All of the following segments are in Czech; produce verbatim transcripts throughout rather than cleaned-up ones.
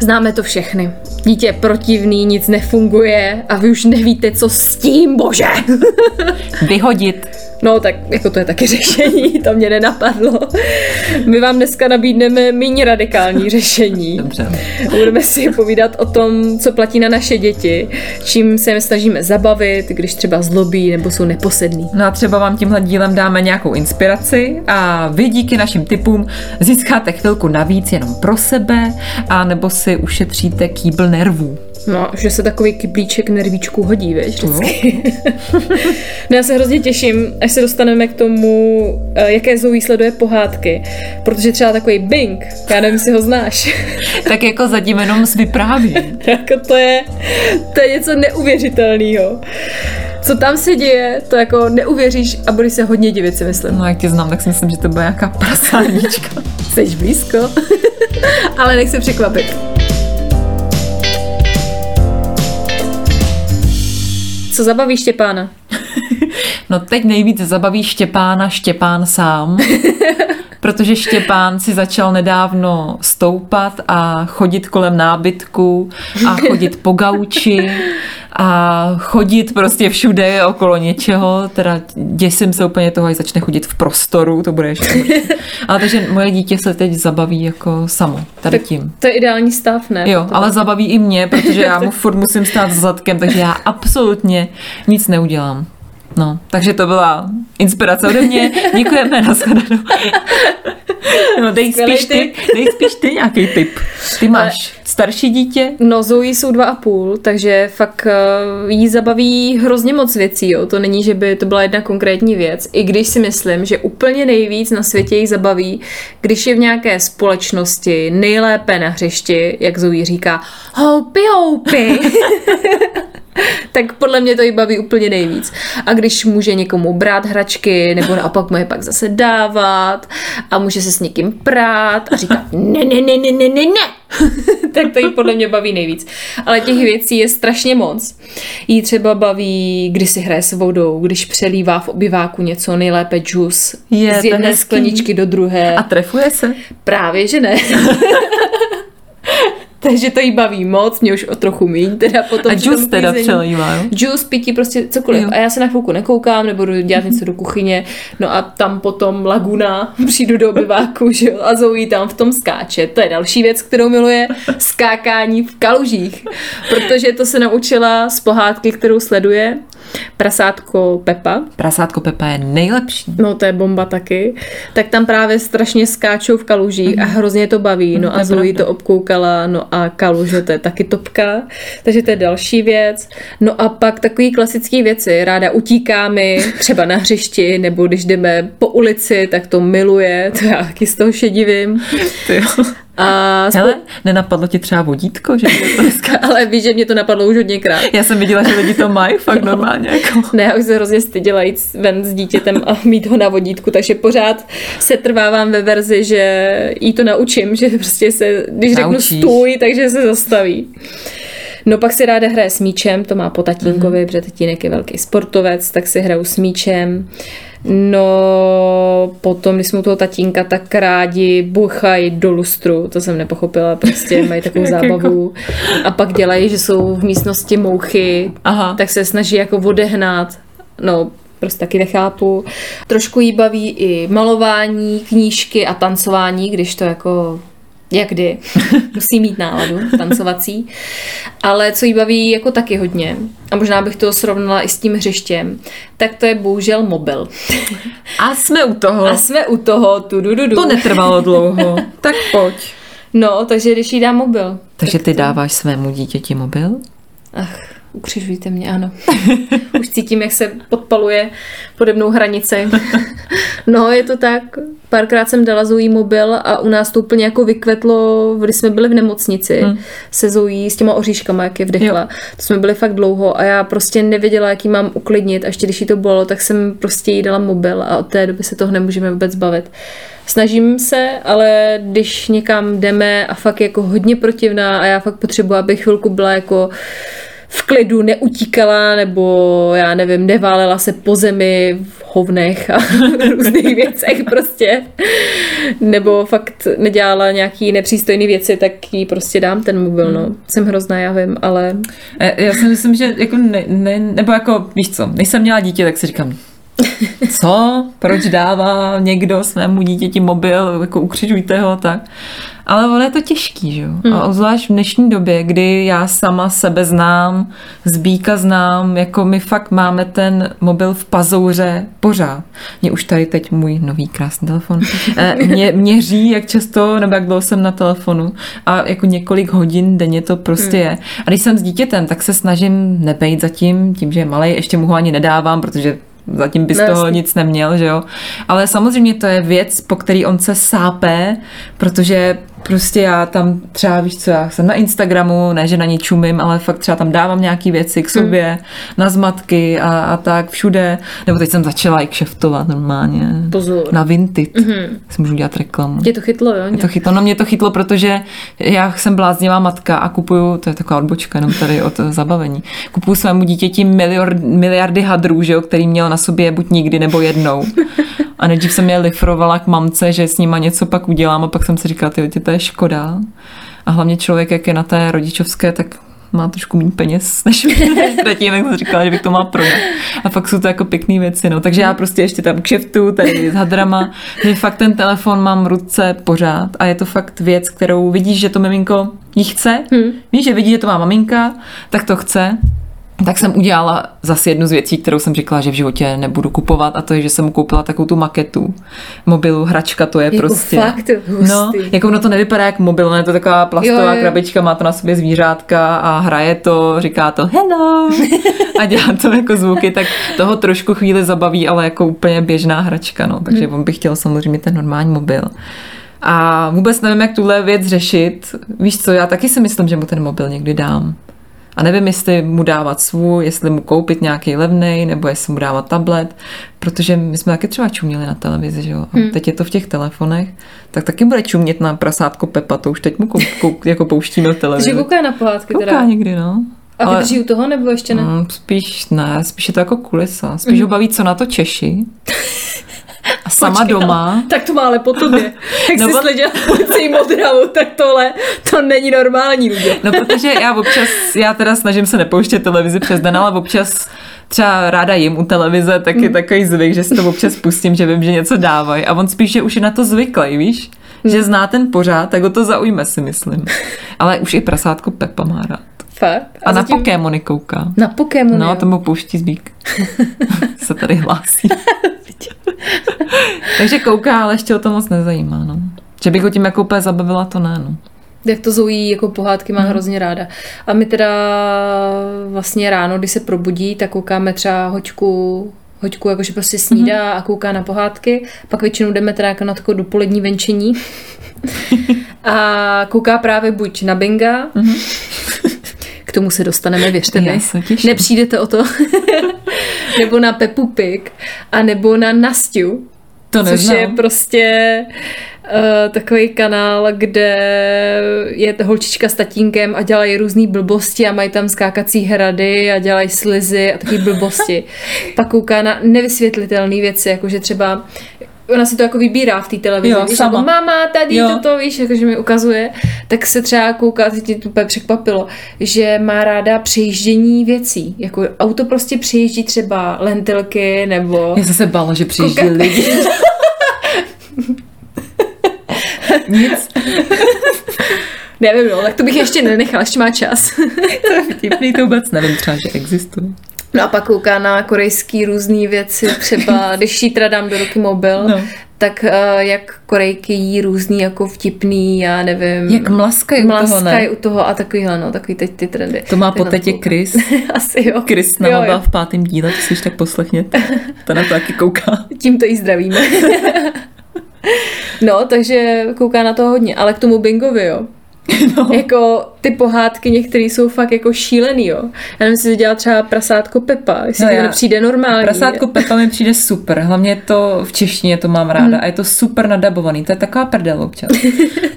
Známe to všechny. Dítě je protivný, nic nefunguje a vy už nevíte, co s tím, bože. Vyhodit. No tak jako to je taky řešení, to mě nenapadlo. My vám dneska nabídneme méně radikální řešení. Dobře. Budeme si povídat o tom, co platí na naše děti, čím se je snažíme zabavit, když třeba zlobí nebo jsou neposední. No a třeba vám tímhle dílem dáme nějakou inspiraci a vy díky našim tipům získáte chvilku navíc jenom pro sebe a nebo si ušetříte kýbl nervů. No, že se takový kyblíček nervíčku hodí, víš, vždycky. No. No já se hrozně těším, až se dostaneme k tomu, jaké Zouji sleduje pohádky, protože třeba takový Bing, já nevím, si ho znáš. Tak jako zatím jenom z vypráví. Jako to je, to je něco neuvěřitelného. Co tam se děje, to jako neuvěříš a budeš se hodně divit, si myslím. No jak tě znám, tak si myslím, že to bude nějaká prasánička. Jseš blízko, ale nech se překvapit. Co zabaví Štěpána? No teď nejvíc zabaví Štěpána Štěpán sám, protože Štěpán si začal nedávno stoupat a chodit kolem nábytku a chodit po gauči a chodit prostě všude okolo něčeho, teda děsím se úplně toho, až začne chodit v prostoru, to bude ještě. Ale takže moje dítě se teď zabaví jako samo, tady tak tím. To je ideální stav, ne? Jo, ale tak zabaví i mě, protože já mu furt musím stát za zadkem, takže já absolutně nic neudělám. No, takže to byla inspirace ode mě. Děkujeme, nashledanou. No, dej spíš ty, dej spíš ty nějaký tip. Ty máš starší dítě? No, Zouji jsou dva a půl, takže fakt jí zabaví hrozně moc věcí, jo. To není, že by to byla jedna konkrétní věc, i když si myslím, že úplně nejvíc na světě jí zabaví, když je v nějaké společnosti, nejlépe na hřišti, jak Zouji říká, houpy, houpy. Tak podle mě to jí baví úplně nejvíc. A když může někomu brát hračky, nebo naopak mu je pak zase dávat a může se s někým prát a říkat ne, ne, ne, ne, ne, ne, ne. Tak to jí podle mě baví nejvíc. Ale těch věcí je strašně moc. Jí třeba baví, když si hraje s vodou, když přelívá v obyváku něco, nejlépe džus je, z jedné skleničky do druhé. A trefuje se? Právě, že ne. Takže to jí baví moc, mě už o trochu míň. Teda potom, a juice teda přelejvá, jo? Juice, pití, prostě cokoliv. Jo. A já se na chvilku nekoukám, nebo jdu dělat něco do kuchyně, no a tam potom laguna, přijdu do obyváku, že jo, a Zouji tam v tom skáče. To je další věc, kterou miluje, skákání v kalužích. Protože to se naučila z pohádky, kterou sleduje, Prasátko Pepa. Prasátko Pepa je nejlepší. No to je bomba taky. Tak tam právě strašně skáčou v kalužích a hrozně to baví. No a Zouji to obkoukala, no a kaluže, to je taky topka. Takže to je další věc. No a pak takový klasický věci. Ráda utíkáme třeba na hřišti, nebo když jdeme po ulici, tak to miluje. To já taky z toho šedivím. A spolu... Hele, nenapadlo ti třeba vodítko? Že to... Ale víš, že mě to napadlo už hodněkrát. Já jsem viděla, že lidi to mají fakt normálně. Jako... Ne, já už se hrozně stydila jít ven s dítětem a mít ho na vodítku, takže pořád se trvávám ve verzi, že jí to naučím, že prostě se, když naučíš, řeknu stůj, takže se zastaví. No pak si ráda hraje s míčem, to má po tatínkovi, mm-hmm. protože tatínek je velký sportovec, tak si hraju s míčem. No, potom, když jsme u toho tatínka, tak rádi buchají do lustru, to jsem nepochopila, prostě mají takovou zábavu. A pak dělají, že jsou v místnosti mouchy, aha, tak se snaží jako odehnat, no prostě taky nechápu. Trošku jí baví i malování, knížky a tancování, když to jako... Jakdy. Musí mít náladu tancovací. Ale co jí baví jako taky hodně, a možná bych to srovnala i s tím hřištěm, tak to je bohužel mobil. A jsme u toho. A jsme u toho. Tu, du, du, du. To netrvalo dlouho. Tak pojď. No, takže když jí dá mobil. Takže tak ty to... dáváš svému dítěti mobil? Ach, ukřižujte mě, ano. Už cítím, jak se podpaluje pode mnou hranice. No, je to tak. Párkrát jsem dala Zouji mobil a u nás to úplně jako vykvetlo, když jsme byli v nemocnici hmm. se Zouji s těma oříškama, jak je vdechla. Jo. To jsme byli fakt dlouho a já prostě nevěděla, jak jí mám uklidnit. A ještě když jí to bolelo, tak jsem prostě jí dala mobil a od té doby se toho nemůžeme vůbec bavit. Snažím se, ale když někam jdeme a fakt jako hodně protivná a já fakt potřebuji, aby chvilku byla jako v klidu, neutíkala nebo já nevím, neválela se po zemi v hovnech a v různých věcech prostě. Nebo fakt nedělala nějaký nepřístojný věci, tak jí prostě dám ten mobil, no. Jsem hrozná, já vím, ale... Já si myslím, že jako ne, ne, nebo jako, víš co, než jsem měla dítě, tak si říkám, co? Proč dává někdo svému dítěti mobil, jako ukřižujte ho, tak. Ale ono je to těžký, že jo? Hmm. A zvlášť v dnešní době, kdy já sama sebe znám, Zbíka znám, jako my fakt máme ten mobil v pazouře pořád. Mě už tady teď můj nový krásný telefon mě, měří, jak často, nebo jak dlouho jsem na telefonu a jako několik hodin denně to prostě hmm. je. A když jsem s dítětem, tak se snažím nebejt zatím, tím, že je malej, ještě mu ho ani nedávám, protože zatím bys toho nic neměl, že jo. Ale samozřejmě to je věc, po který on se sápe, protože prostě já tam třeba, víš co, já jsem na Instagramu, ne, že na něj čumím, ale fakt třeba tam dávám nějaký věci k sobě, hmm. na zmatky a, a tak všude. Nebo teď jsem začala i kšeftovat normálně. Pozor. Na Vinted. Mm-hmm. Si můžu dělat reklamu. Mě to chytlo, jo? Mě to chytlo, no mě to chytlo, protože já jsem bláznivá matka a kupuju, to je taková odbočka jenom tady od zabavení, kupuju svému dítěti miliard, miliardy hadrů, že jo, který měl na sobě buď nikdy nebo jednou. A nejdřív jsem je lifrovala k mamce, že s nima něco pak udělám a pak jsem si říkala, ty, to je škoda. A hlavně člověk, jak je na té rodičovské, tak má trošku méně peněz, než ztratí, tak jsem říkala, že bych to má prodat. A fakt jsou to jako pěkný věci, no. Takže já prostě ještě tam kšeftu, tady s hadrama, že fakt ten telefon mám v ruce pořád a je to fakt věc, kterou vidíš, že to miminko jí chce, hmm. víš, že vidí, že to má maminka, tak to chce. Tak jsem udělala zase jednu z věcí, kterou jsem říkala, že v životě nebudu kupovat, a to je, že jsem koupila takovou tu maketu mobilu, hračka to je jako prostě. Fakt hustý. No, jako ono to nevypadá jak mobil, ono je to taková plastová jo, jo. krabička, má to na sobě zvířátka a hraje to, říká to hello a dělá to jako zvuky, tak toho trošku chvíli zabaví, ale jako úplně běžná hračka, no, takže hmm. on by chtěl samozřejmě ten normální mobil. A vůbec nevím, jak tuhle věc řešit. Víš co, já taky si myslím, že mu ten mobil někdy dám. A nevím, jestli mu dávat svůj, jestli mu koupit nějaký levnej, nebo jestli mu dávat tablet, protože my jsme taky třeba čuměli na televizi, že jo? A hmm. teď je to v těch telefonech, tak taky bude čumět na Prasátko Pepa, to už teď mu kou- kou- jako pouštíme v televizi. Takže kouká na pohádky teda. Kouká někdy, no. A ale... vydrží u toho, nebo ještě ne? Mm, spíš ne, spíš je to jako kulisa. Spíš hmm. ho baví, co na to Češi. A sama počkej, doma. Tak to má ale po tobě. Jak no, jsi sleděla polici modravou, tak tohle, to není normální lidé. No protože já občas, já teda snažím se nepouštět televizi přes den, ale občas třeba ráda jim u televize, tak je mm. takový zvyk, že si to občas pustím, že vím, že něco dávají. A on spíš, že už je na to zvyklý, víš? Mm. Že zná ten pořád, tak ho to zaujme, si myslím. Ale už i Prasátko Pepa má rád. Fakt? A, a na tím... Pokémony kouká. Na Pokémony. No a tomu pouští Zbík. Se tady hlásí. Takže kouká, ale ještě o to moc nezajímá, no. Že bych ho tím jako úplně zabavila, to ne, no. Jak to Zoují, jako pohádky má mm. hrozně ráda. A my teda vlastně ráno, když se probudí, tak koukáme třeba hoďku, hoďku jakože prostě snídá mm. a kouká na pohádky. Pak většinou jdeme teda jako na takové dopolední venčení. A kouká právě buď na Binga, mm. k tomu se dostaneme, věřte mi. Nepřijdete o to. Nebo na Pepupik, a nebo na Nastiu. To neznám. Což je prostě uh, takový kanál, kde je holčička s tatínkem a dělají různý blbosti a mají tam skákací hrady a dělají slizy a taky blbosti. Pak kouká na nevysvětlitelné věci, jakože třeba ona si to jako vybírá v té televizi, jo, víš, sama. Jako máma, tady jo. toto, víš, jakože mi ukazuje, tak se třeba kouká, teď mě to úplně překvapilo, že má ráda přejíždění věcí, jako auto prostě přejíždí třeba lentilky, nebo... Já jsem se bála, že přejíždí kouká... lidi. Nic. Nevím, no, tak to bych ještě nenechala, ještě má čas. To je vtipný, to vůbec nevím, třeba, že existuje. No a pak kouká na korejský různý věci, třeba když jí teda dám do ruky mobil, no. tak uh, jak Korejky jí různý jako vtipný, já nevím. Jak mlaskají mlaskaj u, u toho a takovýhle, no, takový teď ty trendy. To má po tetě Chris. Asi jo. Chris nám byla v pátém díle, to si tak poslechněte. Ta na to taky kouká. Tímto jí zdravíme. No, takže kouká na to hodně, ale k tomu Bingovi, jo. No. Jako ty pohádky některé jsou fakt jako šílený, jo. Já nevím, jestli dělá třeba Prasátko Pepa, jestli no to já, přijde normální. Prasátko Pepa mi přijde super, hlavně to v češtině to mám ráda mm. a je to super nadabovaný, to je taková prdel občas.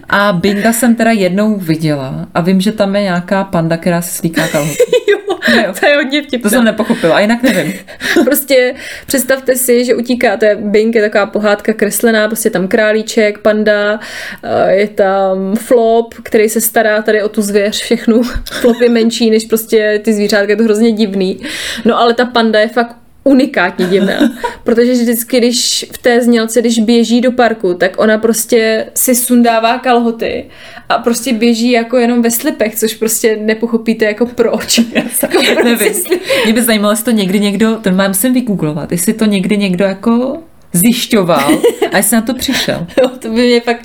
A Binga jsem teda jednou viděla a vím, že tam je nějaká panda, která se slíká kalhotky. Jo, jo, to je hodně vtipné. To jsem nepochopila, a jinak nevím. Prostě představte si, že utíkáte, Bing je taková pohádka kreslená, prostě tam králíček, panda, je tam Flop, který se stará tady o tu zvěř všechnu. Flop je menší než prostě ty zvířátka, je to hrozně divný. No ale ta panda je fakt unikátně divná, protože vždycky, když v té znělce, když běží do parku, tak ona prostě si sundává kalhoty a prostě běží jako jenom ve slipech, což prostě nepochopíte jako proč. Jako proč mě by zajímalo, jestli to někdy někdo, ten mám musím vygooglovat, jestli to někdy někdo jako zjišťoval a jestli na to přišel. Jo, to by mě pak,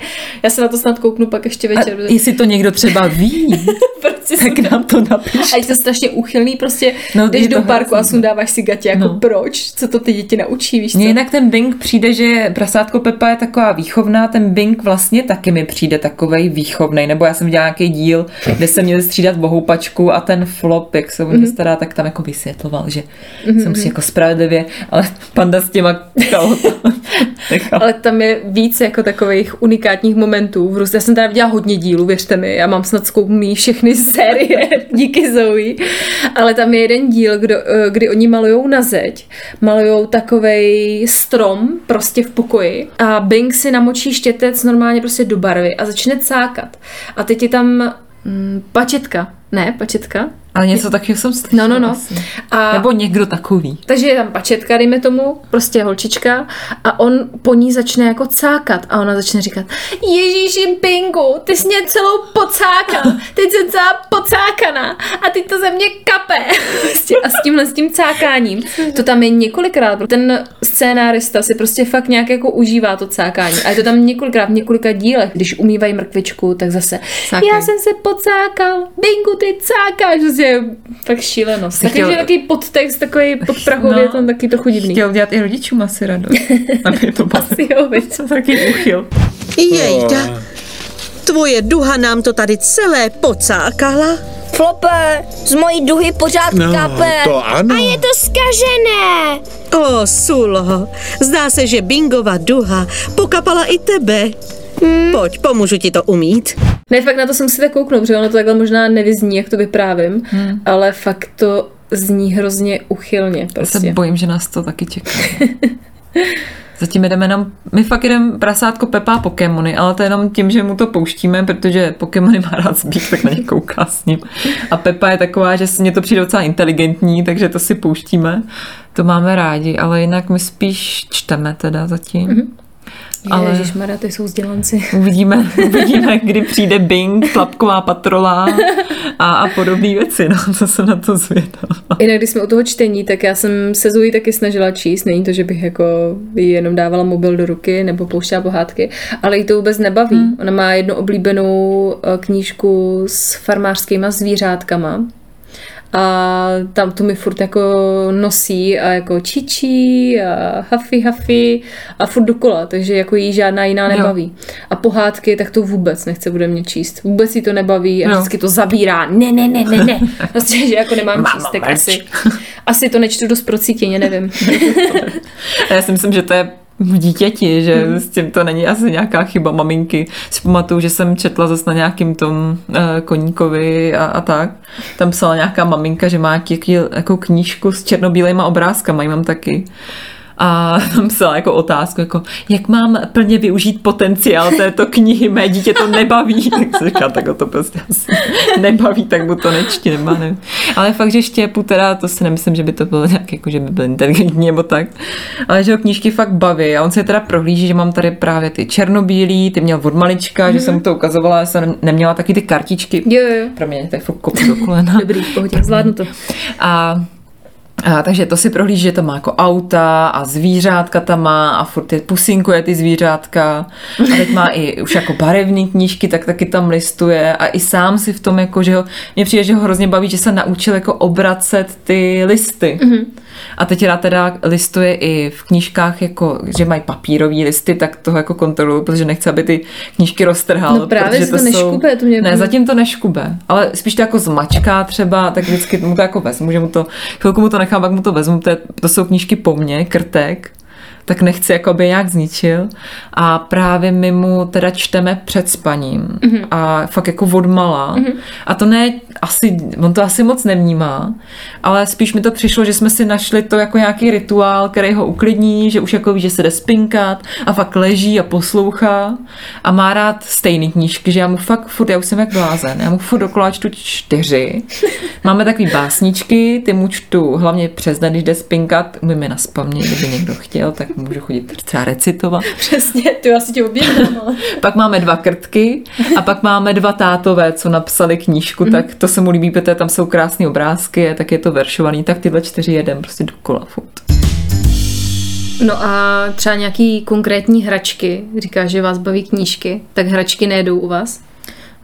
já se na to snad kouknu pak ještě večer. A jestli to někdo třeba ví, tak nám to napište. A je to strašně úchylný, prostě no, jdeš do parku hrozný. A sundáváš si gatě, jako no. Proč? Co to ty děti naučí, víš co? Mně jinak ten Bing přijde, že Prasátko Pepa je taková výchovná, ten Bing vlastně taky mi přijde takovej výchovnej, nebo já jsem dělala nějaký díl, kde se měli střídat bohoupačku a ten Flop, jak se mm-hmm. stará, tak tam jako vysvětloval, že mm-hmm. se musí jako spravedlivě, ale panda s těma kalhotama. Ale tam je víc jako takových unikátních momentů. Já jsem teda viděla hodně dílů, věřte mi, já mám snad zkoumaný všechny série, díky Zouji. Ale tam je jeden díl, kdo, kdy oni malujou na zeď. Malujou takovej strom prostě v pokoji a Bing si namočí štětec normálně prostě do barvy a začne cákat. A teď je tam mm, pačetka. Ne, pačetka. Ale něco takového jsem slyšela. No, no, no. A, nebo někdo takový. Takže je tam pačetka, dejme tomu, prostě holčička a on po ní začne jako cákat a ona začne říkat Ježíši Bingu, ty jsi mě celou pocákal, teď jsem celá pocákaná a teď to ze mě kape. A s tímhle, s tím cákáním. To tam je několikrát. Ten scénárista si prostě fakt nějak jako užívá to cákání. A je to tam několikrát, v několika dílech. Když umývají mrkvičku, tak zase cákaj. Já jsem se pocákal, Bingu, ty cákáš. Je tak šílenost. Taky chtěl... takový podtext, takový podprahově, no, tam taky trochu divný. Chtěl dělat i rodičům asi radost. Aby to bylo. Asi jo, veď co taky uchyl. Jejda, tvoje duha nám to tady celé pocákala. Flope, z mojí duhy pořád no, kape. To ano. A je to zkažené. O, Sulo, zdá se, že Bingova duha pokapala i tebe. Hmm. Pojď, pomůžu ti to umít. Ne, fakt na to jsem si tak kouknul, protože ono to takhle možná nevyzní, jak to vyprávím, hmm. ale fakt to zní hrozně uchylně. Prostě. Já se bojím, že nás to taky čeká. Zatím jdeme jenom, my fakt jdeme Prasátko Pepa a Pokémony, ale to je jenom tím, že mu to pouštíme, protože Pokémony má rád Zbík, tak na ně kouká s ním. A Pepa je taková, že mně to přijde docela inteligentní, takže to si pouštíme. To máme rádi, ale jinak my spíš čteme teda zatím. Hmm. Ježišmarja, ty jsou vzdělanci. Uvidíme, uvidíme, kdy přijde Bing, Tlapková patrola a, a podobné věci, no, co jsem na to zvědala. Jinak, když jsme u toho čtení, tak já jsem se Zouji taky snažila číst, není to, že bych jako jenom dávala mobil do ruky nebo pouštěla pohádky, ale jí to vůbec nebaví. Hmm. Ona má jednu oblíbenou knížku s farmářskýma zvířátkama, a tam to mi furt jako nosí a jako čičí a hafi hafi a furt dokola, takže jako jí žádná jiná nebaví. Jo. A pohádky, tak to vůbec nechce bude mě číst. Vůbec jí to nebaví a jo. Vždycky to zabírá. Ne, ne, ne, ne, ne. Vlastně, že jako nemám číst, tak asi, asi to nečtu dost procítěně, nevím. Já si myslím, že to je v dítěti, že hmm. s tím to není asi nějaká chyba maminky. Si pamatuju, že jsem četla zase na nějakým tom uh, Koníkovi a, a tak. Tam psala nějaká maminka, že má jaký, jako knížku s černobílejma obrázkama, mám taky. A tam psala jako otázku, jako jak mám plně využít potenciál této knihy, mé dítě to nebaví. Tak se říká, tak to prostě asi nebaví, tak mu to nečti, nemá, nevím. Ale fakt, že Štěpu teda, to si nemyslím, že by to bylo nějak, jako že by byl inteligentní nebo tak, ale že ho knížky fakt baví a on se teda prohlíží, že mám tady právě ty černobílý, ty měl od malička, mm-hmm. že jsem mu to ukazovala, já jsem neměla taky ty kartičky. Jo, jo. Pro mě to je fakt kopu do kolena. Dobrý, pohodě, zvládnu to. A A, takže to si prohlíží, že tam má jako auta a zvířátka tam má a furt je pusinkuje ty zvířátka. A teď má i už jako barevné knížky, tak taky tam listuje a i sám si v tom jako, že ho, mně přijde, že ho hrozně baví, že se naučil jako obracet ty listy. Mm-hmm. A teď rád teda listuje i v knížkách, jako, že mají papírový listy, tak toho jako kontroluju, protože nechce, aby ty knížky roztrhal. No právě se to, to neškubé. To mě... Ne, zatím to neškubé, ale spíš to jako zmačká třeba, tak vždycky mu to jako vezmu, že mu to, chvilku mu to nechám, pak mu to vezmu, to, je, to jsou knížky po mně, Krtek, tak nechci, jako aby nějak zničil. A právě my mu teda čteme před spaním. Mm-hmm. A fakt jako odmala. Mm-hmm. A to ne, asi, on to asi moc nevnímá, ale spíš mi to přišlo, že jsme si našli to jako nějaký rituál, který ho uklidní, že už jako ví, že se jde spinkat a fakt leží a poslouchá a má rád stejný knížky, že já mu fakt furt, já už jsem jak blázen, já mu furt dokola čtu čtyři. Máme takový básničky, ty mu čtu hlavně přes den, když jde spinkat, umím je nazpamět, kdyby někdo chtěl, tak můžu chodit třeba recitovat. Přesně, ty asi tě objednám. Ale... Pak máme dva Krtky a pak máme dva tátové, co napsali knížku, mm-hmm. tak to se mu líbí, protože tam jsou krásné obrázky, tak je to veršovaný, tak tyhle čtyři jedem prostě dokola furt. No a třeba nějaký konkrétní hračky, říkáš, že vás baví knížky, tak hračky nejedou u vás?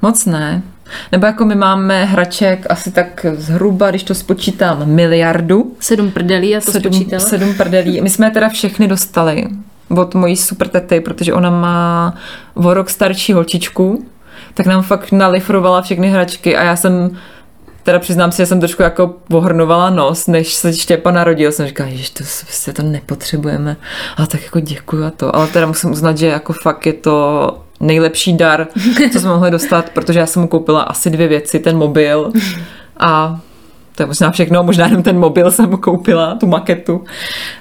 Moc ne. Nebo jako my máme hraček asi tak zhruba, když to spočítám, miliardu. Sedm prdelí, já to sedm, spočítala. Sedm prdelí. My jsme teda všechny dostali od mojí super tety, protože ona má o rok starší holčičku, tak nám fakt nalifrovala všechny hračky a já jsem teda přiznám si, že jsem trošku jako ohrnovala nos, než se Štěpán narodil. Jsem říkala, ježiš, to se to nepotřebujeme. A tak jako děkuju a to. Ale teda musím uznat, že jako fakt je to nejlepší dar, co jsme mohli dostat, protože já jsem mu koupila asi dvě věci, ten mobil a to je možná všechno, možná jenom ten mobil jsem mu koupila, tu maketu.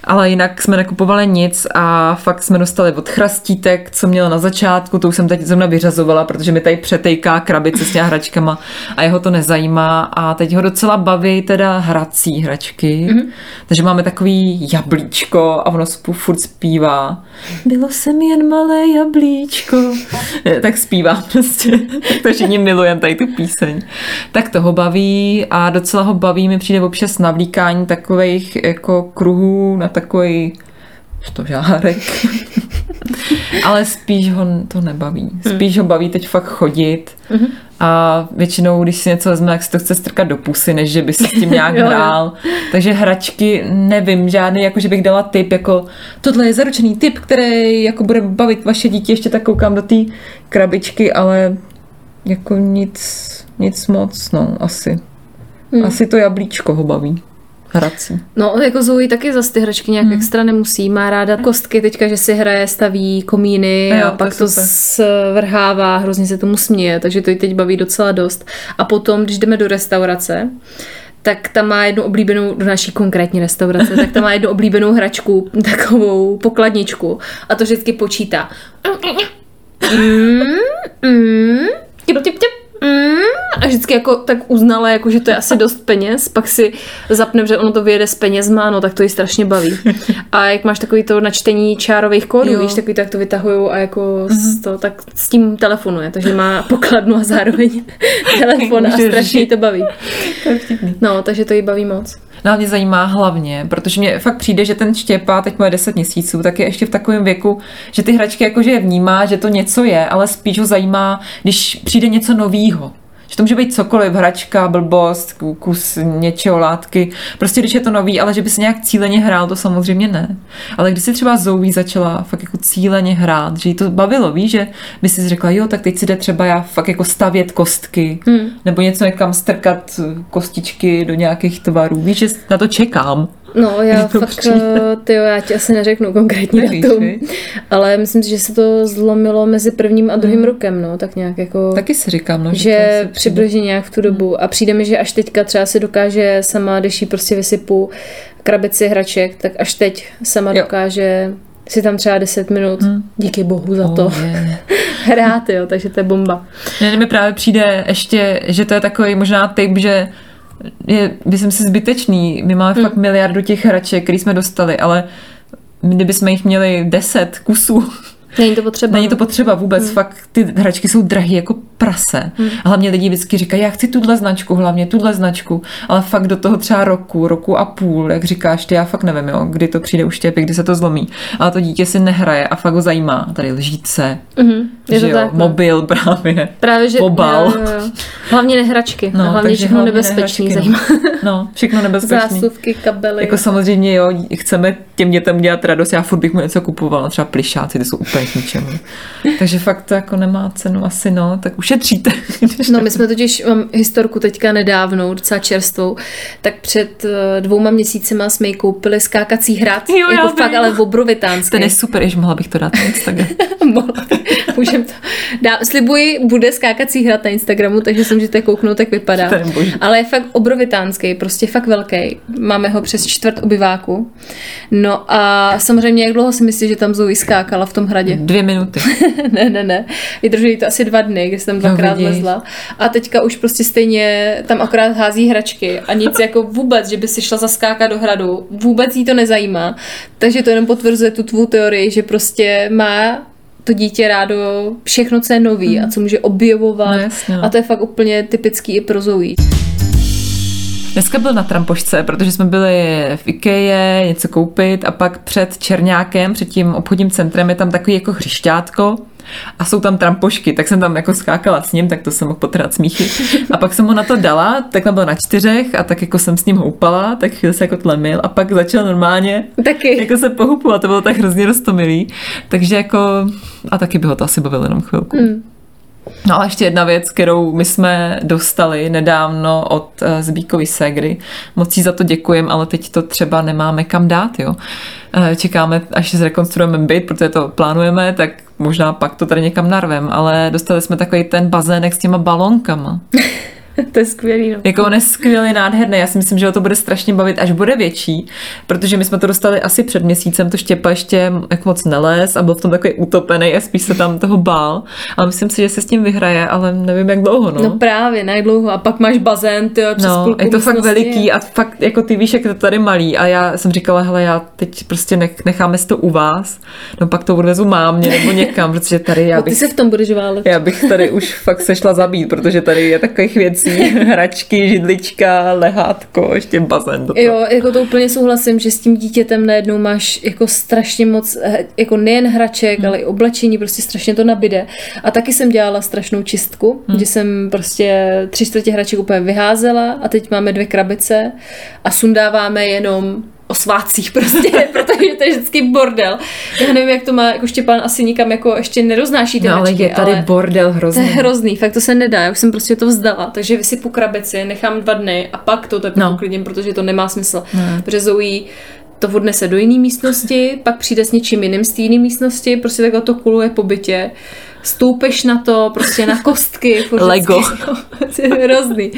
Ale jinak jsme nekupovali nic a fakt jsme dostali od chrastítek, co měla na začátku, to už jsem teď zrovna vyřazovala, protože mi tady přetejká krabice s těma hračkama a jeho to nezajímá a teď ho docela baví teda hrací hračky. Mm-hmm. Takže máme takový jablíčko a ono furt zpívá. Bylo jsem jen malé jablíčko. Tak zpívá prostě. To všichni milujeme tady tu píseň. Tak to ho baví a docela ho baví baví mi přijde občas navlíkání takových jako kruhů na takový stožárek. Ale spíš ho to nebaví. Spíš ho baví teď fakt chodit a většinou, když si něco vezme, tak si to chce strkat do pusy, než že by si s tím nějak hrál. Takže hračky nevím, žádný, jako že bych dala tip, jako tohle je zaručený tip, který jako bude bavit vaše dítě, ještě tak koukám do té krabičky, ale jako nic, nic moc, no, asi. Hmm. Asi to jablíčko ho baví. Hrací. No, jako Zouji taky zase ty hračky nějak hmm. extra nemusí. Má ráda kostky teďka, že si hraje, staví komíny a, jo, a pak to svrhává, hrozně se tomu směje, takže to ji teď baví docela dost. A potom, když jdeme do restaurace, tak tam má jednu oblíbenou, do naší konkrétní restaurace, tak tam má jednu oblíbenou hračku, takovou pokladničku. A to vždycky počítá. Mm, mm, těp, těp, těp. Mm, a vždycky jako tak uznala, jako, že to je asi dost peněz, pak si zapne, že ono to vyjede s penězma, no tak to jí strašně baví. A jak máš takový to načtení čárových kódů, víš, takový to, jak to vytahujou a jako mm-hmm. to, tak s tím telefonuje, takže má pokladnu a zároveň telefon a strašně jí to baví. No, takže to jí baví moc. No, mě zajímá hlavně, protože mě fakt přijde, že ten Štěpa, teď má deset měsíců, tak je ještě v takovém věku, že ty hračky jakože vnímá, že to něco je, ale spíš ho zajímá, když přijde něco novýho. Že to může být cokoliv, hračka, blbost, kus něčeho, látky. Prostě když je to nový, ale že by se nějak cíleně hrál, to samozřejmě ne. Ale když si třeba Zouji začala fakt jako cíleně hrát, že jí to bavilo, víš, že by si řekla, jo, tak teď si jde třeba já fakt jako stavět kostky, hmm. nebo něco někam strkat kostičky do nějakých tvarů. Víš, že na to čekám. No, já fakt, tyjo, já ti asi neřeknu konkrétně datum, ale myslím si, že se to zlomilo mezi prvním a druhým hmm. rokem, no, tak nějak jako... Taky si říkám, no, že, že přibližně nějak v tu dobu a přijde mi, že až teďka třeba se dokáže sama, když jí prostě vysypu krabici hraček, tak až teď sama jo. dokáže si tam třeba deset minut, hmm. díky bohu za oh, to, hrát, jo, takže to je bomba. Ne, mi právě přijde ještě, že to je takový možná typ, že je, myslím si, zbytečný. My máme hmm. fakt miliardu těch hraček, který jsme dostali, ale kdyby jsme jich měli deset kusů, není to potřeba. Není to potřeba vůbec. Hmm. Fakt ty hračky jsou drahé jako prase. Hmm. Hlavně lidi vždycky říkají, já chci tuhle značku, hlavně tuhle značku, ale fakt do toho třeba roku, roku a půl, jak říkáš ty, já fakt nevím, jo, kdy to přijde u Štěpy, kdy se to zlomí. Ale to dítě si nehraje a fakt ho zajímá. Tady lžíce, hmm. je to jo, tak, mobil právě, právě že, obal. Jo, jo. Hlavně nehračky, no, hlavně všechno hlavně nebezpečný zajímá. No, všechno nebezpečný. Zásuvky, kabely. Jako samozřejmě, jo, chceme těm dětem dělat radost, já furt bych mu něco kupovala, třeba plyšáci, ty jsou úplně k ničemu. Takže fakt to jako nemá cenu asi, no, tak ušetříte. No, my jsme totiž, mám historku teďka nedávnou, docela čerstvou, tak před dvouma měsícima jsme ji koupili skákací hrad, jo, jako fakt, ale obrovitánský. Ten je super, jež mohla bych to dát na Instagram. Můžem to. Dá, slibuji, bude skákací hrad na Instagramu, takže se můžete kouknout, tak vypadá. Ale je fakt obrovitánský, prostě fakt velký. Máme ho přes čtvrt obyváku. No a samozřejmě, jak dlouho si myslíš, že tam Zouji skákala v tom hradě? Dvě minuty. ne, ne, ne. Vydržují to asi dva dny, kde jsem dvakrát no, lezla. A teďka už prostě stejně tam akorát hází hračky a nic jako vůbec, že by si šla zaskákat do hradu. Vůbec jí to nezajímá. Takže to jenom potvrzuje tu tvou teorii, že prostě má to dítě rádo všechno, co je nový mm. a co může objevovat. No, jasně, no. A to je fakt úplně typický i pro Zouji. Dneska byl na Trampošce, protože jsme byli v IKEA něco koupit a pak před Černákem, před tím obchodním centrem je tam takový jako hřišťátko a jsou tam trampošky, tak jsem tam jako skákala s ním, tak to jsem mohl potrhat smíchy. A pak jsem ho na to dala, tak tam byl na čtyřech a tak jako jsem s ním houpala, tak chvíli se jako tlemil a pak začal normálně taky jako se pohupovat, to bylo tak hrozně roztomilý. Takže jako, a taky by ho to asi bavilo jenom chvilku. Mm. No a ještě jedna věc, kterou my jsme dostali nedávno od Zbíkovy ségry. Moc jí za to děkujem, ale teď to třeba nemáme kam dát, jo. Čekáme, až zrekonstruujeme byt, protože to plánujeme, tak možná pak to tady někam narvem, ale dostali jsme takový ten bazének s těma balonkama. To je skvělý. No. Jako on je skvělý, nádherný. Já si myslím, že ho to bude strašně bavit, až bude větší, protože my jsme to dostali asi před měsícem, to Štěpa ještě jak moc nelez a byl v tom takový utopený a spíš se tam toho bál. Ale myslím si, že se s tím vyhraje, ale nevím, jak dlouho. No, no právě, jak dlouho. A pak máš bazén, ty jo, přes no, půlku je to fakt veliký a fakt, jako ty víš, jak to tady malý. A já jsem říkala, hele, já teď prostě nech, necháme si to u vás, no pak to odvezu mámě nebo někam, protože tady já bych, ty se v tom budeš válet. Já bych tady už fakt sešla zabít, protože tady je takových věcí. Hračky, židlička, lehátko, ještě bazén. Jo, jako to úplně souhlasím, že s tím dítětem najednou máš jako strašně moc, jako nejen hraček, hmm. ale i oblečení, prostě strašně to nabide. A taky jsem dělala strašnou čistku, hmm. že jsem prostě tři čtvrtě hraček úplně vyházela a teď máme dvě krabice a sundáváme jenom o svácích prostě, protože to je vždycky bordel. Já nevím, jak to má, jako Štěpán asi nikam jako ještě neroznáší ty no, hračky, ale je tady ale bordel hrozný. To je hrozný, fakt to se nedá, já už jsem prostě to vzdala, takže vysypu krabici, nechám dva dny a pak to teprve uklidím, protože to nemá smysl. No. Protože Zouji to odnese do jiné místnosti, pak přijde s něčím jiným z té jiné místnosti, prostě takhle to kuluje po bytě. Stoupeš na to, prostě na kostky. Lego. Je hrozný.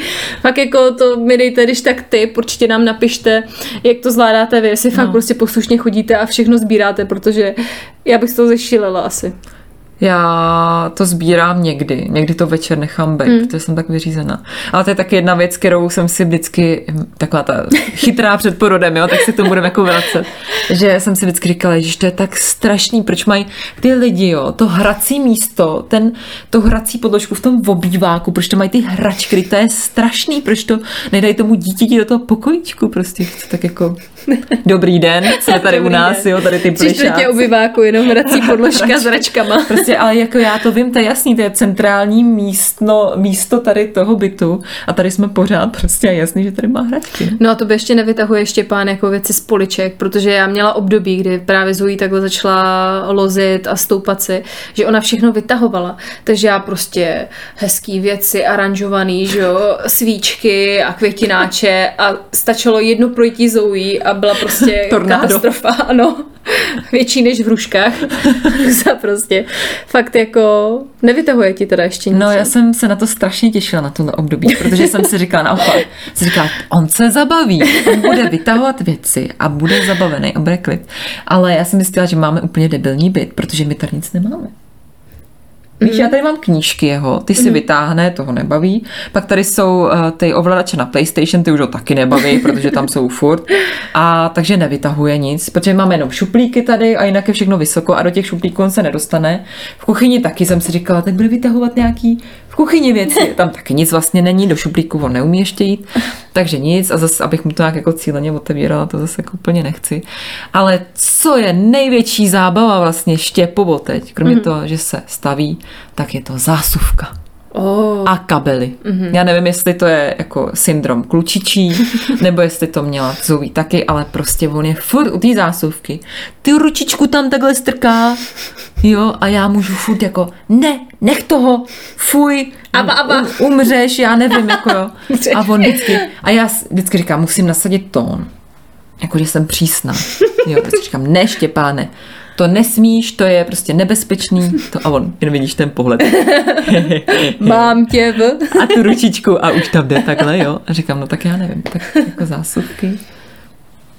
Fakt jako to mi dejte, když tak tip, určitě nám napište, jak to zvládáte vy, jestli no. fakt prostě poslušně chodíte a všechno sbíráte, protože já bych z toho zešílela asi. Já to sbírám někdy. Někdy to večer nechám bejt, hmm. protože jsem tak vyřízená. Ale to je taky jedna věc, kterou jsem si vždycky, taková ta chytrá před porodem, jo, tak si to budeme jako vracet. Že jsem si vždycky říkala, že to je tak strašný, proč mají ty lidi, jo, to hrací místo, ten, to hrací podložku v tom obýváku, proč to mají ty hračky, to je strašný, proč to nedají tomu dítěti do toho pokojíčku, prostě tak jako dobrý den, jsme tady dobrý u nás, den. Jo, tady ty plyšáci. Přišli tě obýváku, jenom hrací podložka s hračkama. Ale jako já to vím, to je jasný, to je centrální místno, místo tady toho bytu a tady jsme pořád prostě jasný, že tady má hračky. No a to by ještě nevytahuje Štěpán jako věci z poliček, protože já měla období, kdy právě Zouji takhle začala lozit a stoupat si, že ona všechno vytahovala, takže já prostě hezký věci, aranžovaný, že jo, svíčky a květináče a stačilo jedno projití Zouji a byla prostě tornádo. Katastrofa, ano, větší než v Hruškách. Prostě fakt jako nevytahuje ti teda ještě nic. No já jsem se na to strašně těšila na tohle období, protože jsem si říkala naopak, si říkala, on se zabaví, on bude vytahovat věci a bude zabavený a bude klid. Ale já jsem myslela, že máme úplně debilní byt, protože my tady nic nemáme. Víš, mm. já tady mám knížky jeho, ty si mm. vytáhne, toho nebaví, pak tady jsou uh, ty ovladače na PlayStation, ty už ho taky nebaví, protože tam jsou furt, a takže nevytahuje nic, protože máme jenom šuplíky tady a jinak je všechno vysoko a do těch šuplíků on se nedostane. V kuchyni taky jsem si říkala, tak bude vytahovat nějaký kuchyni věci, tam taky nic vlastně není, do šuplíku on neumí ještě jít, takže nic a zase, abych mu to nějak jako cíleně otevírala, to zase jako úplně nechci. Ale co je největší zábava vlastně Štěpovo teď, kromě mm-hmm. toho, že se staví, tak je to zásuvka. Oh. A kabely. Mm-hmm. Já nevím, jestli to je jako syndrom klučičí, nebo jestli to měla Zouji taky, ale prostě on je furt u té zásuvky. Ty ručičku tam takhle strká, jo, a já můžu furt jako, ne, nech toho, fuj, aba, aba. U, umřeš, já nevím, jako jo. A on vždycky, a já vždycky říkám, musím nasadit tón, jakože jsem přísná. Jo, prostě říkám, ne, Štěpáne, to nesmíš, to je prostě nebezpečný. To, a on, jen vidíš ten pohled. Mám tě. A tu ručičku a už tam jde takhle, jo. A říkám, no tak já nevím, tak jako zásuvky.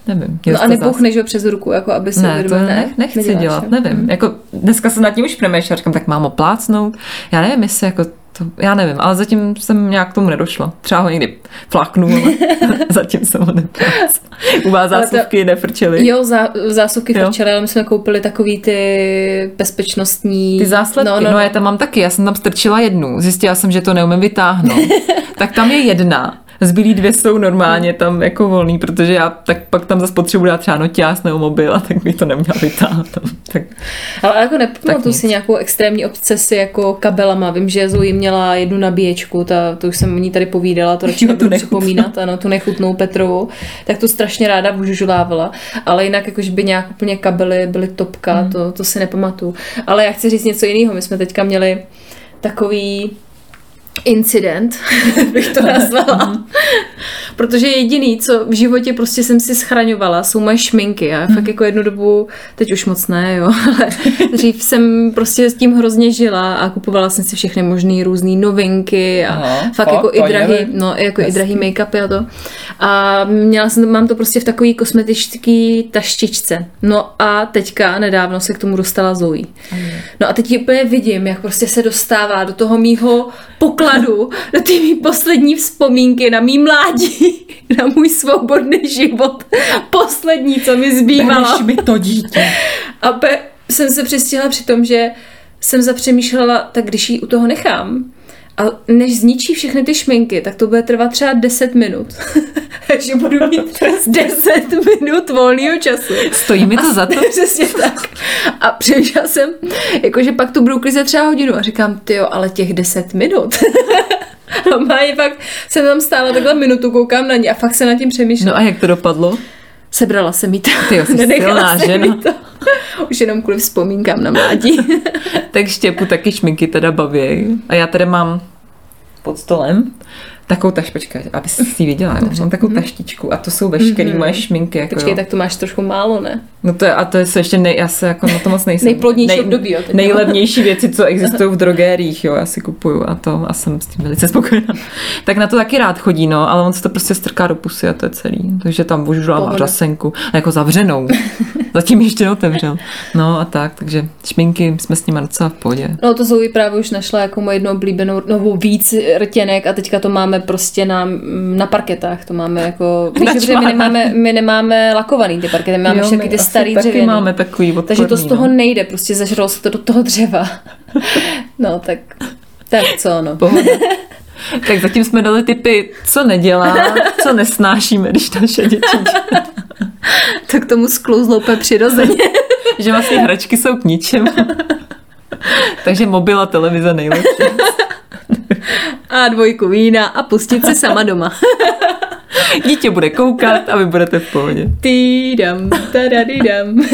Nevím. No a nepuchneš ho přes ruku, jako aby se ne, to ne, nechci neděláš, dělat, jo? Nevím. Mm. Jako dneska jsem nad tím už přemýšlela, říkám, tak mám ho plácnout. Já nevím, jestli jako to, já nevím, ale zatím jsem nějak k tomu nedošla. Třeba ho někdy fláknu, ale zatím jsem ho neplácla. U vás zásuvky to, nefrčely. Jo, zá, zásuvky jo. Frčely, ale my jsme koupili takový ty bezpečnostní... Ty zásledky, no, no, no. no já tam mám taky, já jsem tam strčila jednu, zjistila jsem, že to neumím vytáhnout. Tak tam je jedna. Zbylý dvě jsou normálně tam jako volný, protože já tak pak tam zase potřebuji dát třeba noťáz nebo mobil a tak by to neměla vytáhat. Tak. Ale jako nepamatuju si nějakou extrémní obsesi jako kabelama. Vím, že Zouji měla jednu nabíječku, ta, to už jsem o ní tady povídala, to radši nebudu připomínat, ano, tu nechutnou Petrovou, tak to strašně ráda vyžužulávala. Ale jinak jakože by nějak úplně kabely byly topka, hmm. to, to si nepamatuju. Ale já chci říct něco jiného. My jsme teďka měli takový incident, bych to nazvala. Protože jediný, co v životě prostě jsem si schraňovala, jsou moje šminky. Já fakt jako jednu dobu, teď už moc ne, jo, ale dřív jsem prostě s tím hrozně žila a kupovala jsem si všechny možný různý novinky a no, fakt to, jako, to i drahý, no, jako i drahý make-upy a to. A měla jsem, mám to prostě v takový kosmetický taštičce. No a teďka nedávno se k tomu dostala Zouji. No a teď úplně vidím, jak prostě se dostává do toho mýho pokladu, do ty mý poslední vzpomínky na mý mládí, na můj svobodný život. Poslední, co mi zbývalo. Bereš mi to dítě. A pe- jsem se přistihla při tom, že jsem zapřemýšlela, tak když ji u toho nechám, a než zničí všechny ty šminky, tak to bude trvat třeba deset minut. Takže budu mít deset minut volného času. Stojí mi to a za to? Přesně tak. A přemýšlela jsem, jakože pak tu budu klizet třeba hodinu a říkám, tyjo, ale těch deset minut. A máji fakt, jsem tam stála takhle minutu, koukám na ní a fakt se nad tím přemýšlela. No a jak to dopadlo? Sebrala jsem jí to. Tyjo, jsi silná žena. Už jenom kvůli vzpomínkám na mládí. Tak Štěpu taky šminky teda baví. A já teda mám pod stolem takovou tašpečka, aby jsi si viděla. Jo? Mám takovou taštičku a to jsou veškerý mm-hmm. moje šminky. Jako počkej, jo. Tak to máš trošku málo, ne? No to je, a to je ještě, nej, já se jako na to moc nejsem. Nejplodnější nej, období. Jo, nejlevnější věci, co existují v drogériích, jo, já si kupuju a to a jsem s tím velice spokojená. Tak na to taky rád chodí, no, ale on se to prostě strká do pusy a to je celý. Takže tam vožužlává řasenku, jako zavřenou. Zatím ještě otevřel. No a tak, takže šminky jsme s nimi docela v pohodě. No to Zouji právě už našla jako moje jednou oblíbenou novou víc rtěnek a teďka to máme prostě na, na parketách, to máme jako, víš, že my nemáme, my nemáme lakovaný ty parkety, my máme jo, všechny ty starý dřevěný. Máme takový odporný, takže to z toho no. nejde, prostě zažralo se to do toho dřeva. No tak, tak co no. Pohoda. Tak zatím jsme dali tipy, co nedělá, co nesnášíme, když naše děti dělá. Tak tomu sklouzlo úplně přirozeně. Že vlastně hračky jsou k ničemu. Takže mobil a televize nejlepší. A dvojku vína a pustit se sama doma. Dítě bude koukat a vy budete v pohodě. Týdam, tadadidam.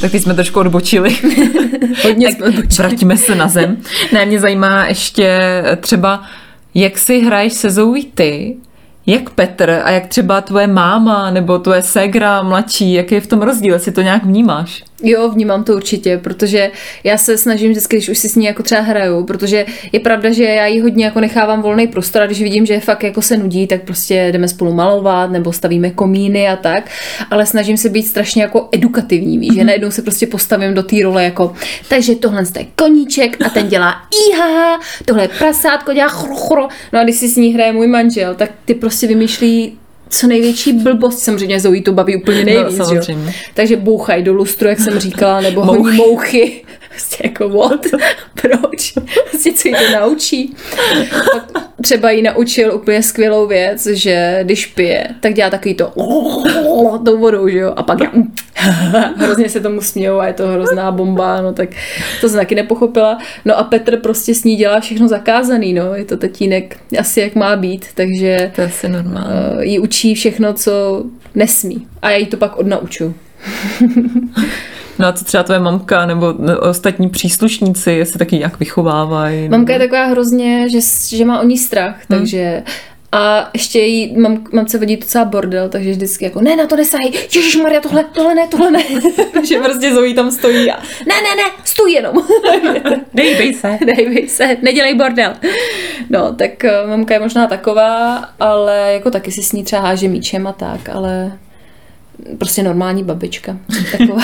Tak teď jsme trošku odbočili. Hodně jsme odbočili. Vrátíme se na zem. Ne, mě zajímá ještě třeba, jak si hraješ se Zouji ty, jak Petr a jak třeba tvoje máma nebo tvoje ségra mladší, jaký je v tom rozdíl, jestli to nějak vnímáš? Jo, vnímám to určitě, protože já se snažím vždycky, když už si s ní jako třeba hraju, protože je pravda, že já jí hodně jako nechávám volný prostor a když vidím, že fakt jako se nudí, tak prostě jdeme spolu malovat nebo stavíme komíny a tak, ale snažím se být strašně jako edukativní, víš, mm-hmm. že najednou se prostě postavím do té role jako, takže tohle je koníček a ten dělá iha, tohle je prasátko, dělá chruchro, no a když si s ní hraje můj manžel, tak ty prostě vymýšlí co největší blbost, samozřejmě Zouji to baví úplně nejvíc, no, jo. Takže bouchají do lustru, jak jsem říkala, nebo honí mouchy. Vlastně jako what? Proč? Vlastně co jí to naučí? Pak třeba jí naučil úplně skvělou věc, že když pije, tak dělá takový to tou vodou, že jo? A pak já, hrozně se tomu směju a je to hrozná bomba, no tak to jsem taky nepochopila. No a Petr prostě s ní dělá všechno zakázaný, no, je to tatínek asi jak má být, takže to je asi normální. Jí učí všechno, co nesmí. A já jí to pak odnauču. No a co třeba tvoje mamka nebo ostatní příslušníci, jestli taky nějak vychovávají? Nebo... Mamka je taková hrozně, že, že má o ní strach, hmm. takže... A ještě jí mam, mamce vadí docela bordel, takže vždycky jako ne, na to nesahej, ježišmarja, tohle, tohle ne, tohle ne. Takže prostě Zouji tam stojí a ne, ne, ne, stůj jenom. Dejbej se. Dejbej se, nedělej bordel. No, tak mamka je možná taková, ale jako taky si s ní třeba háže míčem a tak, ale... Prostě normální babička. Taková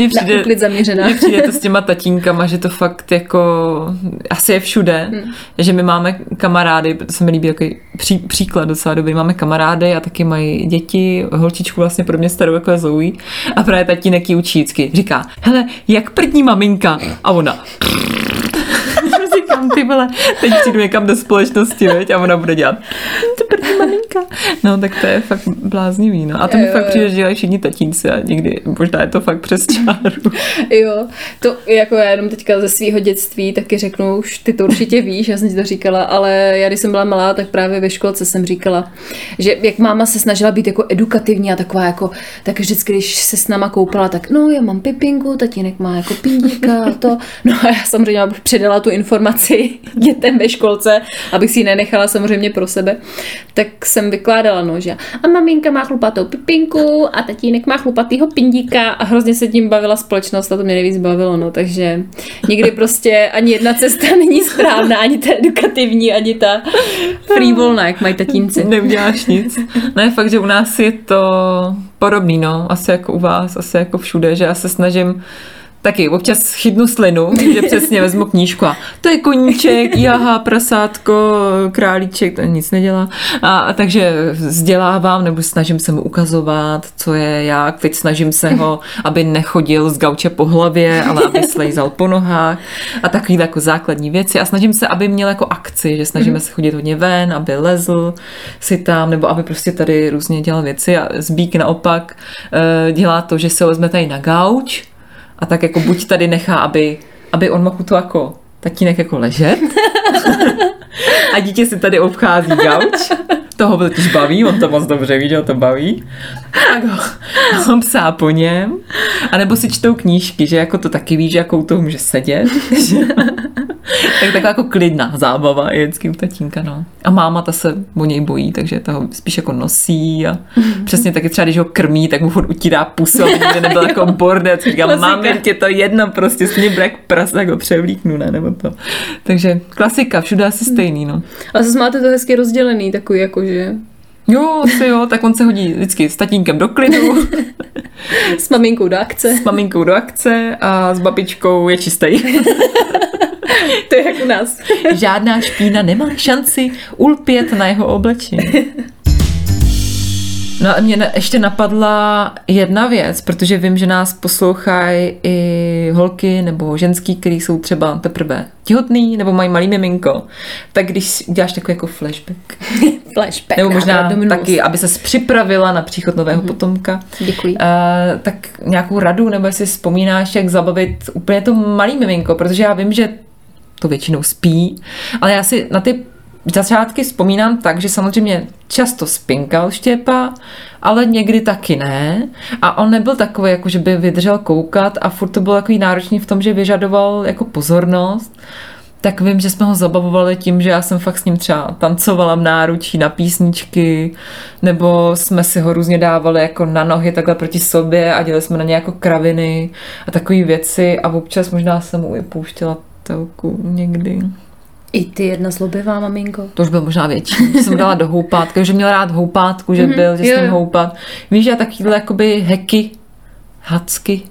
na uklid zaměřená. Mně přijde to s těma tatínkama, že to fakt jako asi je všude. Hmm. Že my máme kamarády, protože se mi líbí takový pří, příklad docela dobrý. Máme kamarády a taky mají děti, holčičku vlastně pro mě starou jako Zouji. A právě tatínek ji učí vždycky. Říká, hele, jak prdní maminka? A ona... Říkám, ty vole, teď přijdu někam do společnosti, veď, a ona bude dělat to prdní maminka. No tak to je fakt bláznivý, no. A to mi jo, fakt přijde, že dělají všichni tatínci a někdy možná je to fakt přes čáru. Jo, to jako já jenom teďka ze svého dětství taky řeknu, už ty to určitě víš, já jsem ti to říkala, ale já když jsem byla malá, tak právě ve školce jsem říkala, že jak máma se snažila být jako edukativní a taková jako, tak vždycky, když se s náma koupala, tak no já mám pipinku, tatínek má jako pindíka a to. No a já samozřejmě předala tu informaci dětem ve školce, abych si ji nenechala samozřejmě pro sebe, tak jsem vykládala, no, že a maminka má chlupatou pipinku a tatínek má chlupatýho pindíka a hrozně se tím bavila společnost a to mě nejvíc bavilo, no, takže někdy prostě ani jedna cesta není správná, ani ta edukativní, ani ta frivolná, jak mají tatínci. Neuděláš nic. Ne, fakt, že u nás je to podobný, no, asi jako u vás, asi jako všude, že já se snažím taky občas chydnu slinu, že přesně vezmu knížku a to je koníček, jaha, prasátko, králíček, to nic nedělá. A, a takže vzdělávám, nebo snažím se mu ukazovat, co je jak, teď snažím se ho, aby nechodil z gauče po hlavě, ale aby slejzal po nohách a takovýhle jako základní věci. A snažím se, aby měl jako akci, že snažíme se chodit hodně ven, aby lezl si tam, nebo aby prostě tady různě dělal věci. A Zbík naopak dělá to, že se vezme tady na gauč, a tak jako buď tady nechá, aby, aby on mohl to jako tatínek jako ležet a dítě si tady obchází gauč. Toho totiž baví, on to moc dobře ví, že ho to baví. Tak ho, ho psá po něm. A nebo si čtou knížky, že jako to taky ví, že jako u toho může sedět. Tak taková jako klidná zábava je vždycky u tatínka, no. A máma ta se o něj bojí, takže ta ho spíš jako nosí a přesně taky třeba, když ho krmí, tak mu furt utírá pusu, aby mě nebyl jako bordel. Říkám, máme tě to jedno, prostě s ním brak prasa, jako převlíknu, ne, nebo to. Takže klasika, všude asi stejný, no. Ale zase máte to hezky rozdělený, takový jako že? Jo, asi jo, tak on se hodí vždycky s tatínkem do klidu. S maminkou do akce. S maminkou do akce a s babičkou je čistý. To je jak u nás. Žádná špína nemá šanci ulpět na jeho oblečení. No a mě ještě napadla jedna věc, protože vím, že nás poslouchají i holky nebo ženský, který jsou třeba teprve těhotný nebo mají malý miminko. Tak když děláš takový jako flashback. Flashback. Nebo možná taky, aby ses připravila na příchod nového mm-hmm. potomka. Děkuji. Uh, tak nějakou radu, nebo si vzpomínáš, jak zabavit úplně to malý miminko, protože já vím, že to většinou spí, ale já si na ty začátky vzpomínám tak, že samozřejmě často spinkal Štěpa, ale někdy taky ne. A on nebyl takový, jako že by vydržel koukat a furt to bylo takový náročný v tom, že vyžadoval jako pozornost. Tak vím, že jsme ho zabavovali tím, že já jsem fakt s ním třeba tancovala v náručí na písničky, nebo jsme si ho různě dávali jako na nohy takhle proti sobě a dělali jsme na ně jako kraviny a takové věci a občas možná jsem mu i pouštěla telku někdy. I ty jedna zlobivá maminko. To už byl možná větší. To jsem dala do houpátka, že měl rád houpátku, že mm-hmm. byl, že s ním houpat. Víš, já takovýhle jakoby heky, hacky.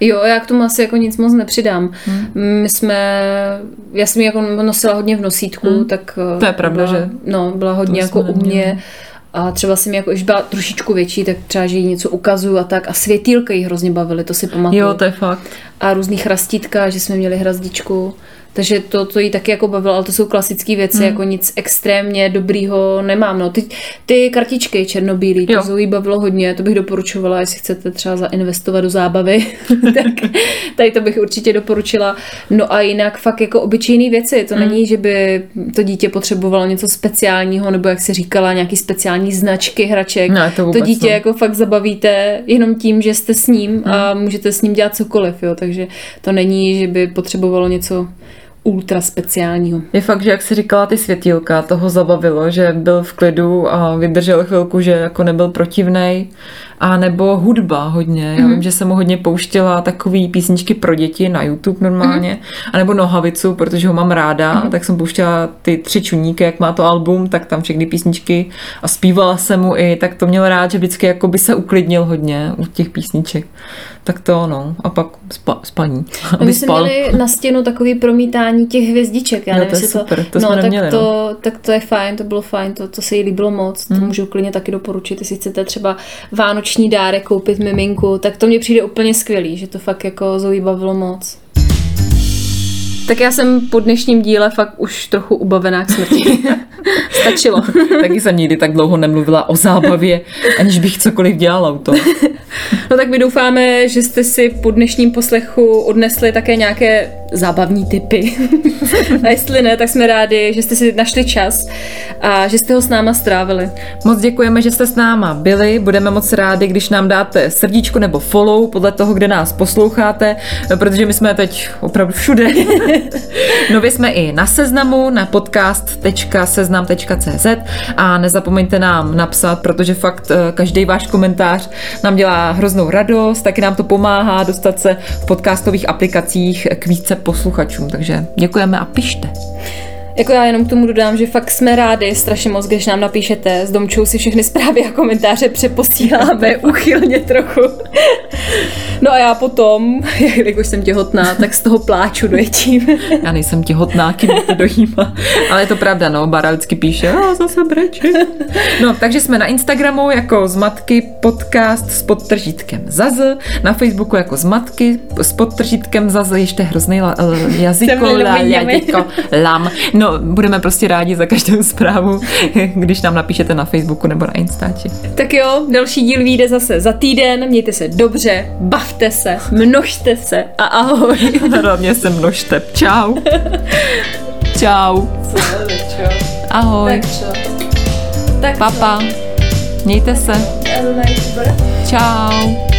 Jo, já k tomu asi jako nic moc nepřidám. Hmm. My jsme, já jsem ji jako nosila hodně v nosítku, hmm. tak... To je pravda, byla, že? No, byla hodně jako u mě. A A třeba jsem jako, když byla trošičku větší, tak třeba, že jí něco ukazuju a tak. A světýlka jí hrozně bavily, to si pamatuju. Jo, to je fakt. A různý chrastítka, že jsme měli hrazdičku. Takže to, to jí taky jako bavilo, ale to jsou klasické věci, mm. jako nic extrémně dobrýho nemám. No. Ty, ty kartičky černobílý, to Zouji bavilo hodně, to bych doporučovala, jestli chcete třeba zainvestovat do zábavy, tak tady to bych určitě doporučila. No a jinak fakt jako obyčejné věci, to mm. není, že by to dítě potřebovalo něco speciálního, nebo jak si říkala, nějaký speciální značky hraček. Ne, to, to dítě ne. jako fakt zabavíte jenom tím, že jste s ním mm. a můžete s ním dělat cokoliv, jo. Takže to není, že by potřebovalo něco ultra speciálního. Je fakt, že jak jsi říkala ty světílka, toho zabavilo, že byl v klidu a vydržel chvilku, že jako nebyl protivnej. A nebo hudba hodně. Já mm. vím, že jsem mu hodně pouštěla takový písničky pro děti na YouTube normálně. Mm. A nebo Nohavicu, protože ho mám ráda. Mm. Tak jsem pouštěla ty Tři čuníky, jak má to album, tak tam všechny písničky a zpívala jsem mu i, tak to měl rád, že vždycky jako by se uklidnil hodně u těch písniček. Tak to no. A pak spa, spaní. No, my jsme měli na stěnu takový promítání těch hvězdiček. Já nevím, no, to je super, to, to no, jsme neměli. Tak to, no. tak to je fajn, to bylo fajn, to, to se jí líbilo moc. Mm. To můžu klidně taky doporučit, jestli chcete třeba vánoční dárek koupit miminku, tak to mně přijde úplně skvělý, že to fakt jako Zouji bavilo moc. Tak já jsem po dnešním díle fakt už trochu ubavená k smrti. Stačilo. Taky jsem nikdy tak dlouho nemluvila o zábavě, aniž bych cokoliv dělala u toho. No tak my doufáme, že jste si po dnešním poslechu odnesli také nějaké zábavní tipy. A jestli ne, tak jsme rádi, že jste si našli čas a že jste ho s náma strávili. Moc děkujeme, že jste s náma byli. Budeme moc rádi, když nám dáte srdíčko nebo follow podle toho, kde nás posloucháte, protože my jsme teď opravdu všude. Nově jsme i na Seznamu, na podcast tečka seznam tečka cé zet a nezapomeňte nám napsat, protože fakt každý váš komentář nám dělá hroznou radost, taky nám to pomáhá dostat se v podcastových aplikacích k více posluchačům, takže děkujeme a pište. Jako já jenom k tomu dodám, že fakt jsme rádi strašně moc, když nám napíšete. S Domčou si všechny zprávy a komentáře přeposíláme úchylně trochu. No a já potom, když jsem těhotná, tak z toho pláču doječím. Já nejsem těhotná, kým to dojíma. Ale je to pravda, no, Bára vždycky píše, a zase breče. No, takže jsme na Instagramu jako Zmatky podcast s podtržítkem zaz, na Facebooku jako Zmatky s podtržítkem zaz, ještě hrozný la, jazyko, la, jazyko, lam. No, budeme prostě rádi za každou zprávu, když nám napíšete na Facebooku nebo na Instači. Tak jo, další díl vyjde zase za týden, mějte se dobře, bavte se, množte se a ahoj. Hlavně se množte. Čau. Čau. Ahoj. Tak papa. Mějte se. Čau.